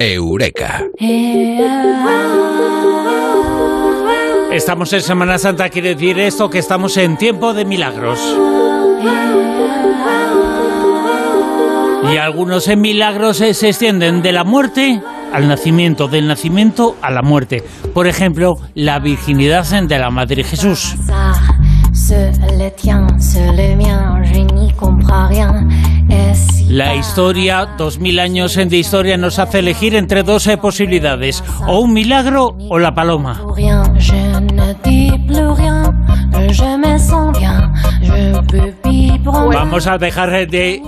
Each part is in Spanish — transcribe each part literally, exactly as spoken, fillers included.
Eureka. Estamos en Semana Santa, quiere decir esto que estamos en tiempo de milagros. Y algunos milagros se extienden de la muerte al nacimiento, del nacimiento a la muerte. Por ejemplo, la virginidad de la Madre de Jesús. La historia, dos mil años de historia, nos hace elegir entre dos posibilidades: o un milagro o la paloma. Vamos a dejar de,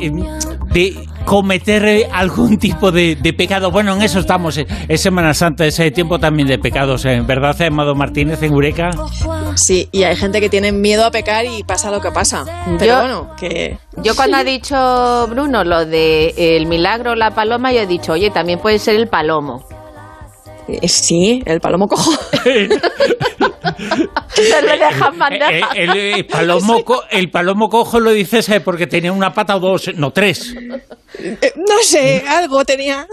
de cometer algún tipo de, de pecado. Bueno, en eso estamos. Es Semana Santa, es tiempo también de pecados, ¿verdad, Mado Martínez, en Eureka? Sí, y hay gente que tiene miedo a pecar y pasa lo que pasa. Pero yo, bueno, que... Yo cuando ha dicho Bruno lo de el milagro, la paloma, yo he dicho, oye, también puede ser el palomo. Sí, el palomo cojo. Se le dejan bandeja. El, el, el, palomo, el palomo cojo lo dices eh, porque tenía una pata o dos, no tres. No sé, algo tenía.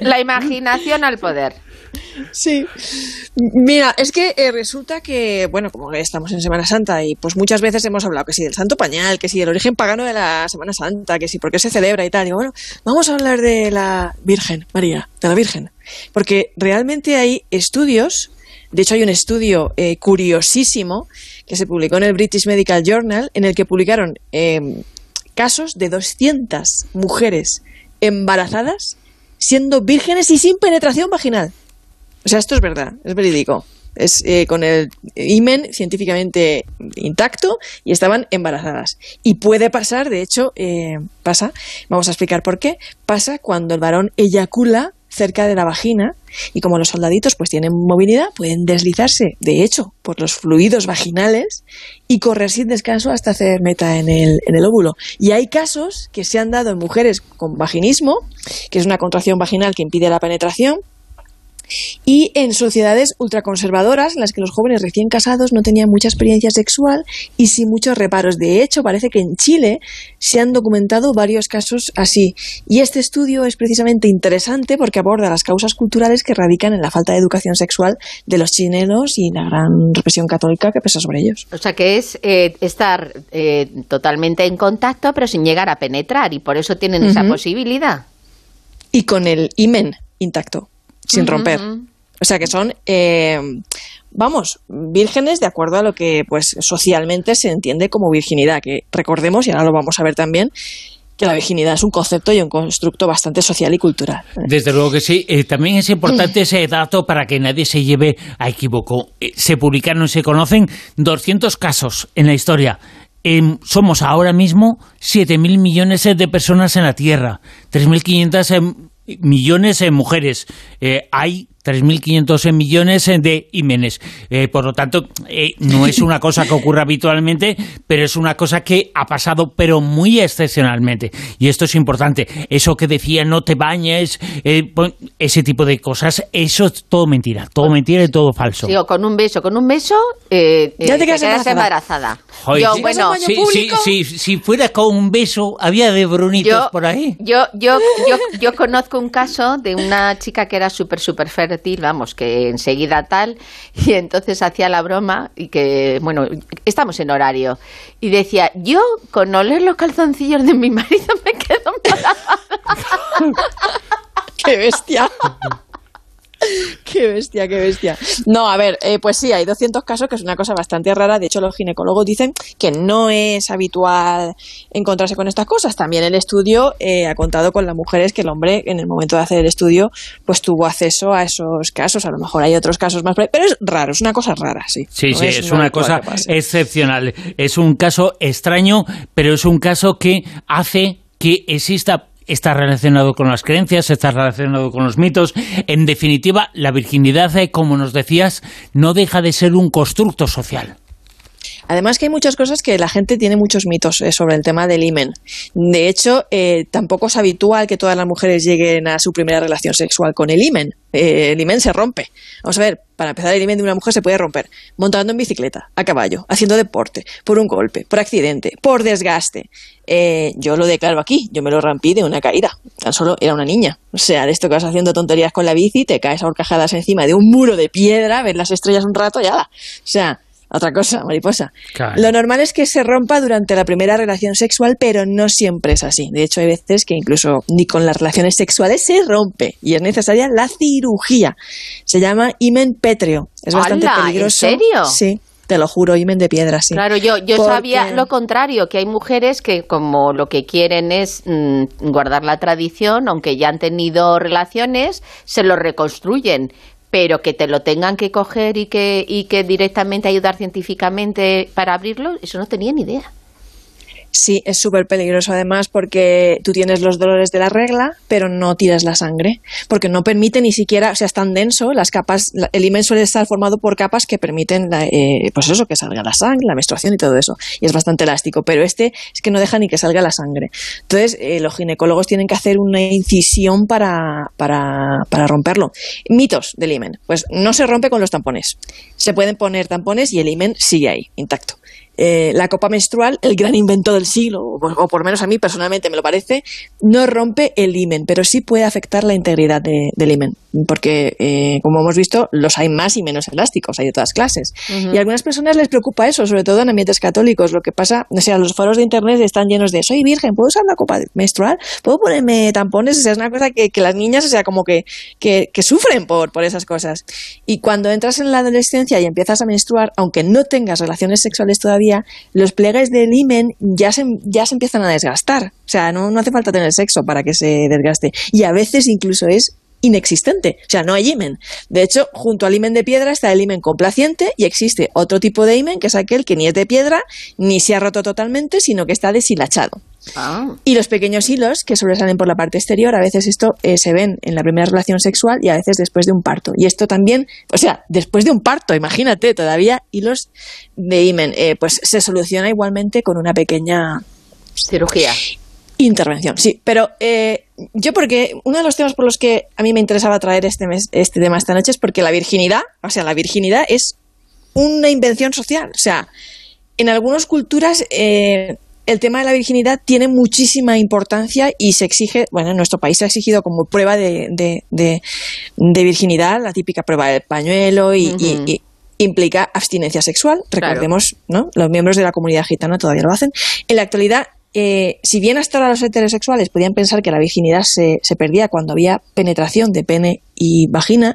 La imaginación al poder. Sí. Mira, es que eh, resulta que, bueno, como estamos en Semana Santa y pues muchas veces hemos hablado que sí del Santo Pañal, que sí del origen pagano de la Semana Santa, que sí porque se celebra y tal. Y bueno, vamos a hablar de la Virgen María, de la Virgen, porque realmente hay estudios. De hecho, hay un estudio eh, curiosísimo que se publicó en el British Medical Journal, en el que publicaron eh, casos de doscientas mujeres embarazadas siendo vírgenes y sin penetración vaginal. O sea, esto es verdad, es verídico. Es eh, con el himen científicamente intacto y estaban embarazadas. Y puede pasar, de hecho, eh, pasa, vamos a explicar por qué, pasa cuando el varón eyacula cerca de la vagina, y como los soldaditos pues tienen movilidad, pueden deslizarse, de hecho, por los fluidos vaginales y correr sin descanso hasta hacer meta en el, en el óvulo. Y hay casos que se han dado en mujeres con vaginismo, que es una contracción vaginal que impide la penetración, y en sociedades ultraconservadoras en las que los jóvenes recién casados no tenían mucha experiencia sexual y sin muchos reparos. De hecho, parece que en Chile se han documentado varios casos así. Y este estudio es precisamente interesante porque aborda las causas culturales que radican en la falta de educación sexual de los chilenos y la gran represión católica que pesa sobre ellos. O sea, que es eh, estar eh, totalmente en contacto pero sin llegar a penetrar, y por eso tienen uh-huh. esa posibilidad. Y con el himen intacto. Sin romper. O sea que son, eh, vamos, vírgenes de acuerdo a lo que pues socialmente se entiende como virginidad, que recordemos, y ahora lo vamos a ver también, que la virginidad es un concepto y un constructo bastante social y cultural. Desde luego que sí. Eh, también es importante ese dato para que nadie se lleve a equivoco. Eh, se publicaron y se conocen doscientos casos en la historia. Eh, somos ahora mismo siete mil millones de personas en la Tierra, tres mil quinientos en... millones de mujeres, eh, hay tres mil quinientos millones de himenes, eh, por lo tanto eh, no es una cosa que ocurra habitualmente, pero es una cosa que ha pasado pero muy excepcionalmente, y esto es importante. Eso que decía no te bañes, eh, ese tipo de cosas, eso es todo mentira, todo mentira y todo falso. Digo, con un beso, con un beso eh, eh, ya te quedas, te quedas embarazada, embarazada. Joder, yo, si, bueno, si, si, si, si fuera con un beso, había de brunitos yo, por ahí. Yo, yo, yo, yo conozco un caso de una chica que era súper, súper fértil, vamos, que enseguida tal, y entonces hacía la broma, y que, bueno, estamos en horario, y decía, yo con oler los calzoncillos de mi marido me quedo embarazada. ¡Qué bestia! Qué bestia, qué bestia. No, a ver, eh, pues sí, hay doscientos casos, que es una cosa bastante rara. De hecho, los ginecólogos dicen que no es habitual encontrarse con estas cosas. También el estudio eh, ha contado con las mujeres que el hombre, en el momento de hacer el estudio, pues tuvo acceso a esos casos. A lo mejor hay otros casos más, pero es raro, es una cosa rara, sí. Sí, no sí, es, es una cosa excepcional. Es un caso extraño, pero es un caso que hace que exista... Está relacionado con las creencias, está relacionado con los mitos. En definitiva, la virginidad, como nos decías, no deja de ser un constructo social. Además que hay muchas cosas que la gente tiene muchos mitos eh, sobre el tema del himen. De hecho, eh, tampoco es habitual que todas las mujeres lleguen a su primera relación sexual con el himen. Eh, el himen se rompe. Vamos a ver, para empezar, el himen de una mujer se puede romper montando en bicicleta, a caballo, haciendo deporte, por un golpe, por accidente, por desgaste. Eh, yo lo declaro aquí, yo me lo rompí de una caída. Tan solo era una niña. O sea, de esto que vas haciendo tonterías con la bici, te caes a horcajadas encima de un muro de piedra, ves las estrellas un rato y ala. O sea, otra cosa, mariposa. Claro. Lo normal es que se rompa durante la primera relación sexual, pero no siempre es así. De hecho, hay veces que incluso ni con las relaciones sexuales se rompe y es necesaria la cirugía. Se llama himen pétreo. Es bastante ¡Hala! Peligroso. ¿En serio? Sí. Te lo juro, himen de piedra, sí. Claro, yo, yo Porque... sabía lo contrario, que hay mujeres que como lo que quieren es mmm, guardar la tradición, aunque ya han tenido relaciones, se lo reconstruyen, pero que te lo tengan que coger y que, y que directamente ayudar científicamente para abrirlo, eso no tenía ni idea. Sí, es súper peligroso además porque tú tienes los dolores de la regla, pero no tiras la sangre, porque no permite ni siquiera, o sea, es tan denso, las capas, el himen suele estar formado por capas que permiten, la, eh, pues eso, que salga la sangre, la menstruación y todo eso, y es bastante elástico, pero este es que no deja ni que salga la sangre. Entonces, eh, los ginecólogos tienen que hacer una incisión para, para, para romperlo. Mitos del himen, pues no se rompe con los tampones, se pueden poner tampones y el himen sigue ahí, intacto. Eh, la copa menstrual, el gran invento del siglo, o, o por lo menos a mí personalmente me lo parece, no rompe el himen, pero sí puede afectar la integridad de, del himen, porque eh, como hemos visto, los hay más y menos elásticos, hay de todas clases. Uh-huh. Y a algunas personas les preocupa eso, sobre todo en ambientes católicos. Lo que pasa, o sea, los foros de internet están llenos de soy virgen, ¿puedo usar la copa menstrual? ¿Puedo ponerme tampones? O sea, es una cosa que, que las niñas, o sea, como que, que, que sufren por, por esas cosas. Y cuando entras en la adolescencia y empiezas a menstruar, aunque no tengas relaciones sexuales todavía, los pliegues del himen ya se, ya se empiezan a desgastar. O sea, no, no hace falta tener sexo para que se desgaste. Y a veces incluso es inexistente. O sea, no hay himen. De hecho, junto al himen de piedra está el himen complaciente y existe otro tipo de himen que es aquel que ni es de piedra, ni se ha roto totalmente, sino que está deshilachado. Ah. Y los pequeños hilos que sobresalen por la parte exterior, a veces esto eh, se ven en la primera relación sexual y a veces después de un parto. Y esto también, o sea, después de un parto, imagínate, todavía hilos de himen, eh, pues se soluciona igualmente con una pequeña cirugía. Intervención, sí, pero eh, yo porque uno de los temas por los que a mí me interesaba traer este, mes, este tema esta noche es porque la virginidad, o sea, la virginidad es una invención social. O sea, en algunas culturas... Eh, el tema de la virginidad tiene muchísima importancia y se exige, bueno, en nuestro país se ha exigido como prueba de, de, de, de virginidad, la típica prueba del pañuelo y, uh-huh. y, y implica abstinencia sexual, recordemos, claro. ¿no? Los miembros de la comunidad gitana todavía lo hacen. En la actualidad, eh, si bien hasta ahora los heterosexuales podían pensar que la virginidad se, se perdía cuando había penetración de pene y vagina,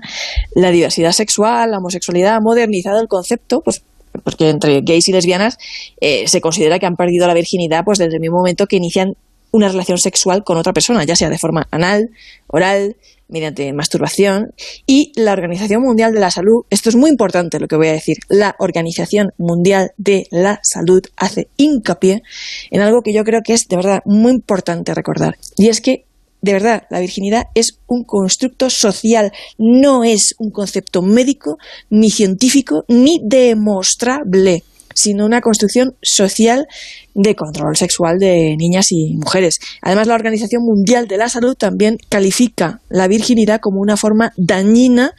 la diversidad sexual, la homosexualidad ha modernizado el concepto, pues, porque entre gays y lesbianas eh, se considera que han perdido la virginidad pues desde el mismo momento que inician una relación sexual con otra persona, ya sea de forma anal, oral, mediante masturbación. Y la Organización Mundial de la Salud, esto es muy importante lo que voy a decir, la Organización Mundial de la Salud hace hincapié en algo que yo creo que es de verdad muy importante recordar, y es que de verdad, la virginidad es un constructo social, no es un concepto médico, ni científico, ni demostrable, sino una construcción social de control sexual de niñas y mujeres. Además, la Organización Mundial de la Salud también califica la virginidad como una forma dañina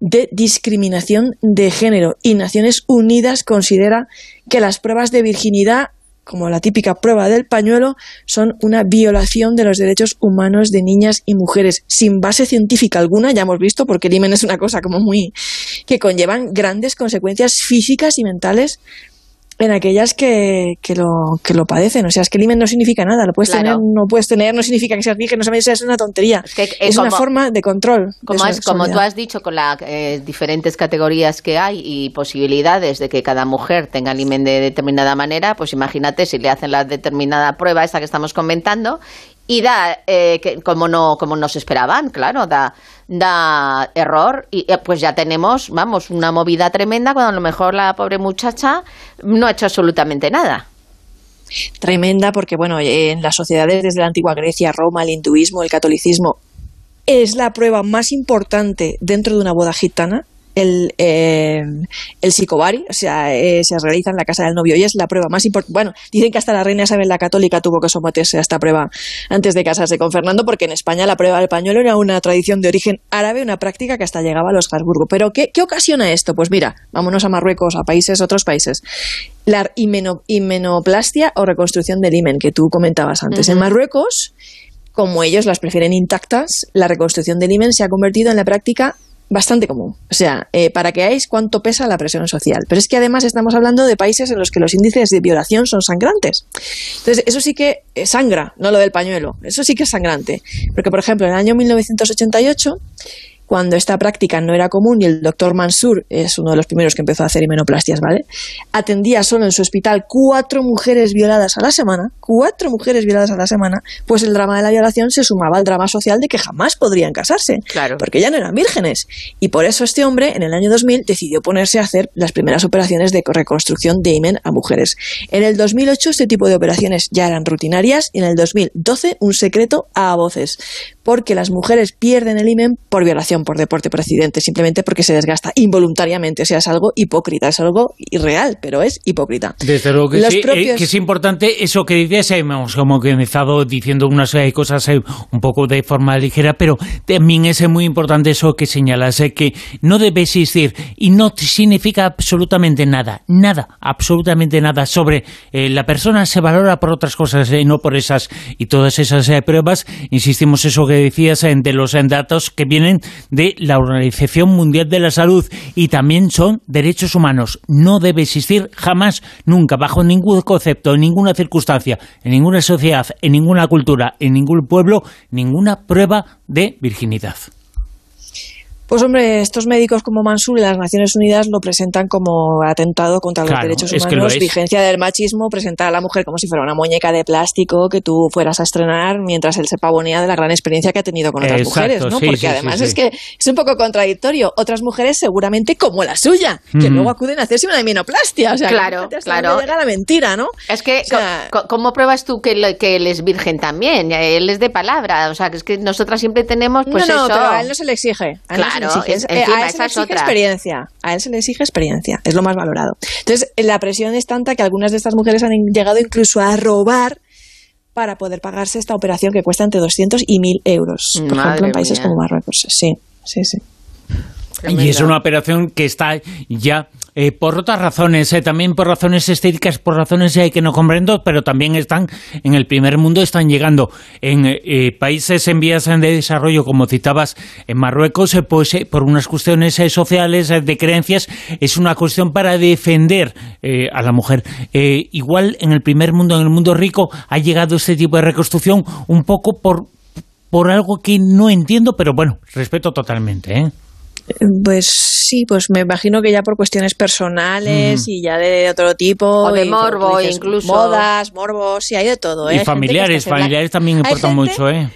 de discriminación de género, y Naciones Unidas considera que las pruebas de virginidad, como la típica prueba del pañuelo, son una violación de los derechos humanos de niñas y mujeres, sin base científica alguna, ya hemos visto, porque el himen es una cosa como muy... que conllevan grandes consecuencias físicas y mentales en aquellas que, que, lo, que lo padecen. O sea, es que el himen no significa nada, lo puedes claro. tener, no puedes tener, no significa que seas virgen, no sabes, es una tontería. Es, que, eh, es como, una forma de control. Como, de es, como tú has dicho, con las eh, diferentes categorías que hay y posibilidades de que cada mujer tenga el himen de determinada manera, pues imagínate si le hacen la determinada prueba, esta que estamos comentando, y da, eh, que, como no como nos esperaban, claro, da... da error y pues ya tenemos, vamos, una movida tremenda cuando a lo mejor la pobre muchacha no ha hecho absolutamente nada. Tremenda porque, bueno, en las sociedades desde la antigua Grecia, Roma, el hinduismo, el catolicismo, es la prueba más importante dentro de una boda gitana, el, eh, el psicobari, o sea, eh, se realiza en la casa del novio y es la prueba más importante. Bueno, dicen que hasta la reina Isabel la Católica tuvo que someterse a esta prueba antes de casarse con Fernando, porque en España la prueba del pañuelo era una tradición de origen árabe, una práctica que hasta llegaba a los Habsburgo. ¿Pero qué, qué ocasiona esto? Pues mira, vámonos a Marruecos, a países, otros países. La himeno, himenoplastia o reconstrucción del himen, que tú comentabas antes. Uh-huh. En Marruecos, como ellos las prefieren intactas, la reconstrucción del himen se ha convertido en la práctica bastante común. O sea, eh, para que veáis cuánto pesa la presión social. Pero es que además estamos hablando de países en los que los índices de violación son sangrantes. Entonces, eso sí que sangra, no lo del pañuelo. Eso sí que es sangrante. Porque, por ejemplo, en el año mil novecientos ochenta y ocho... cuando esta práctica no era común y el doctor Mansur es uno de los primeros que empezó a hacer himenoplastias, ¿vale? Atendía solo en su hospital cuatro mujeres violadas a la semana, cuatro mujeres violadas a la semana, pues el drama de la violación se sumaba al drama social de que jamás podrían casarse, claro, porque ya no eran vírgenes. Y por eso este hombre, en el año dos mil, decidió ponerse a hacer las primeras operaciones de reconstrucción de himen a mujeres. En el dos mil ocho este tipo de operaciones ya eran rutinarias y en el dos mil doce un secreto a voces, porque las mujeres pierden el himen por violación, por deporte, por accidente, simplemente porque se desgasta involuntariamente. O sea, es algo hipócrita, es algo irreal, pero es hipócrita. Desde luego que, sí, propios... eh, que es importante eso que dices. Hemos como que estado diciendo unas cosas eh, un poco de forma ligera, pero también es muy importante eso que señalas, eh, que no debe existir y no significa absolutamente nada, nada, absolutamente nada sobre eh, la persona se valora por otras cosas y eh, no por esas y todas esas eh, pruebas. Insistimos eso que decías de los datos que vienen de la Organización Mundial de la Salud y también son derechos humanos. No debe existir jamás, nunca, bajo ningún concepto, en ninguna circunstancia, en ninguna sociedad, en ninguna cultura, en ningún pueblo, ninguna prueba de virginidad. Pues hombre, estos médicos como Mansur y las Naciones Unidas lo presentan como atentado contra los claro, derechos humanos, vigencia del machismo, presentar a la mujer como si fuera una muñeca de plástico que tú fueras a estrenar mientras él se pavonea de la gran experiencia que ha tenido con otras Exacto, mujeres, ¿no? Sí, porque sí, además sí, sí. es que es un poco contradictorio. Otras mujeres seguramente como la suya, que mm-hmm. luego acuden a hacerse una himenoplastia, o sea, claro, que claro. llega la mentira, ¿no? Es que o sea, ¿cómo, ¿cómo pruebas tú que, lo, que él es virgen también? Él es de palabra, o sea, que es que nosotras siempre tenemos pues no, no, eso. No, pero a él no se le exige. A claro. No, es, eh, a él se le exige otra. experiencia, a él se le exige experiencia, es lo más valorado. Entonces, la presión es tanta que algunas de estas mujeres han llegado incluso a robar para poder pagarse esta operación que cuesta entre doscientos y mil euros, por Madre ejemplo, en países mía. como Marruecos. Sí, sí, sí. Y es una operación que está ya eh, por otras razones, eh, también por razones estéticas, por razones eh, que no comprendo, pero también están en el primer mundo, están llegando en eh, países en vías de desarrollo, como citabas, en Marruecos, eh, pues eh, por unas cuestiones eh, sociales, eh, de creencias, es una cuestión para defender eh, a la mujer. Eh, igual en el primer mundo, en el mundo rico, ha llegado este tipo de reconstrucción un poco por, por algo que no entiendo, pero bueno, respeto totalmente, ¿eh? Pues sí, pues me imagino que ya por cuestiones personales mm. y ya de otro tipo. O de morbo, dices, incluso. Modas, morbos, sí, hay de todo. ¿eh? Y familiares, familiares también importan mucho, ¿eh?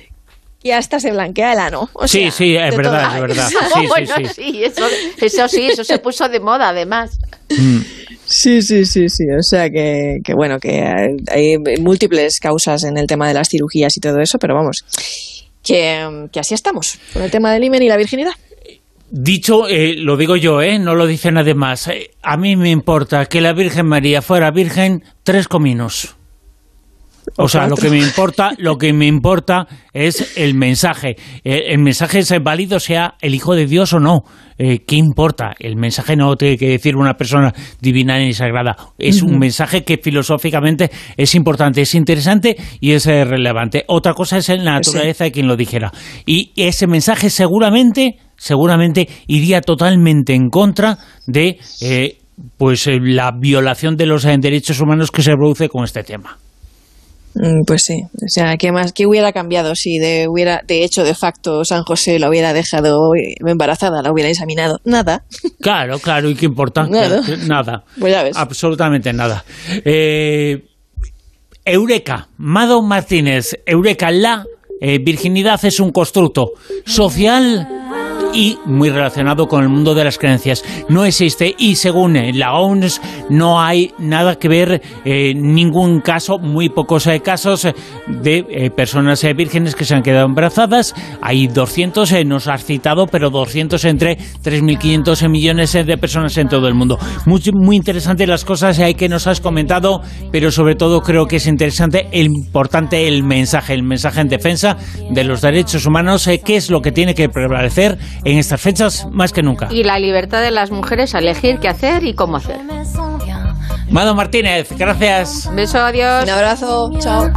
Y hasta se blanquea el ano. O sí, sea, sí, es verdad, es verdad. Sí, bueno, sí, sí. sí eso, eso sí, eso se puso de moda, además. Mm. Sí, sí, sí, sí. O sea que, que bueno, que hay múltiples causas en el tema de las cirugías y todo eso, pero vamos, que, que así estamos con el tema del himen y la virginidad. Dicho, eh, lo digo yo, eh, no lo dice nadie más. Eh, a mí me importa que la Virgen María fuera virgen tres cominos. O, o sea, cuatro. lo que me importa, lo que me importa es el mensaje. Eh, el mensaje es válido, sea el Hijo de Dios o no. Eh, ¿Qué importa? El mensaje no tiene que decir una persona divina ni sagrada. Es uh-huh. un mensaje que filosóficamente es importante, es interesante y es eh, relevante. Otra cosa es la naturaleza sí. de quien lo dijera. Y ese mensaje seguramente... seguramente iría totalmente en contra de eh, pues eh, la violación de los derechos humanos que se produce con este tema. Pues sí, o sea, ¿qué más? ¿Qué hubiera cambiado si de, hubiera, de hecho, de facto, San José la hubiera dejado embarazada, la hubiera examinado? Nada. Claro, claro, y qué importante. Nada. nada pues ya ves. Absolutamente nada. Eh, Eureka, Mado Martínez, Eureka, la eh, virginidad es un constructo social... y muy relacionado con el mundo de las creencias. No existe, y según la O M S no hay nada que ver, eh, ningún caso, muy pocos eh, casos de eh, personas eh, vírgenes que se han quedado embarazadas. Hay doscientos, eh, nos has citado, pero doscientos entre tres mil quinientos millones de personas en todo el mundo. Muy, muy interesantes las cosas eh, que nos has comentado, pero sobre todo creo que es interesante, el importante, el mensaje, el mensaje en defensa de los derechos humanos, eh, que es lo que tiene que prevalecer en estas fechas más que nunca. Y la libertad de las mujeres a elegir qué hacer y cómo hacer. Mado Martínez, gracias. Un beso, adiós. Un abrazo, chao.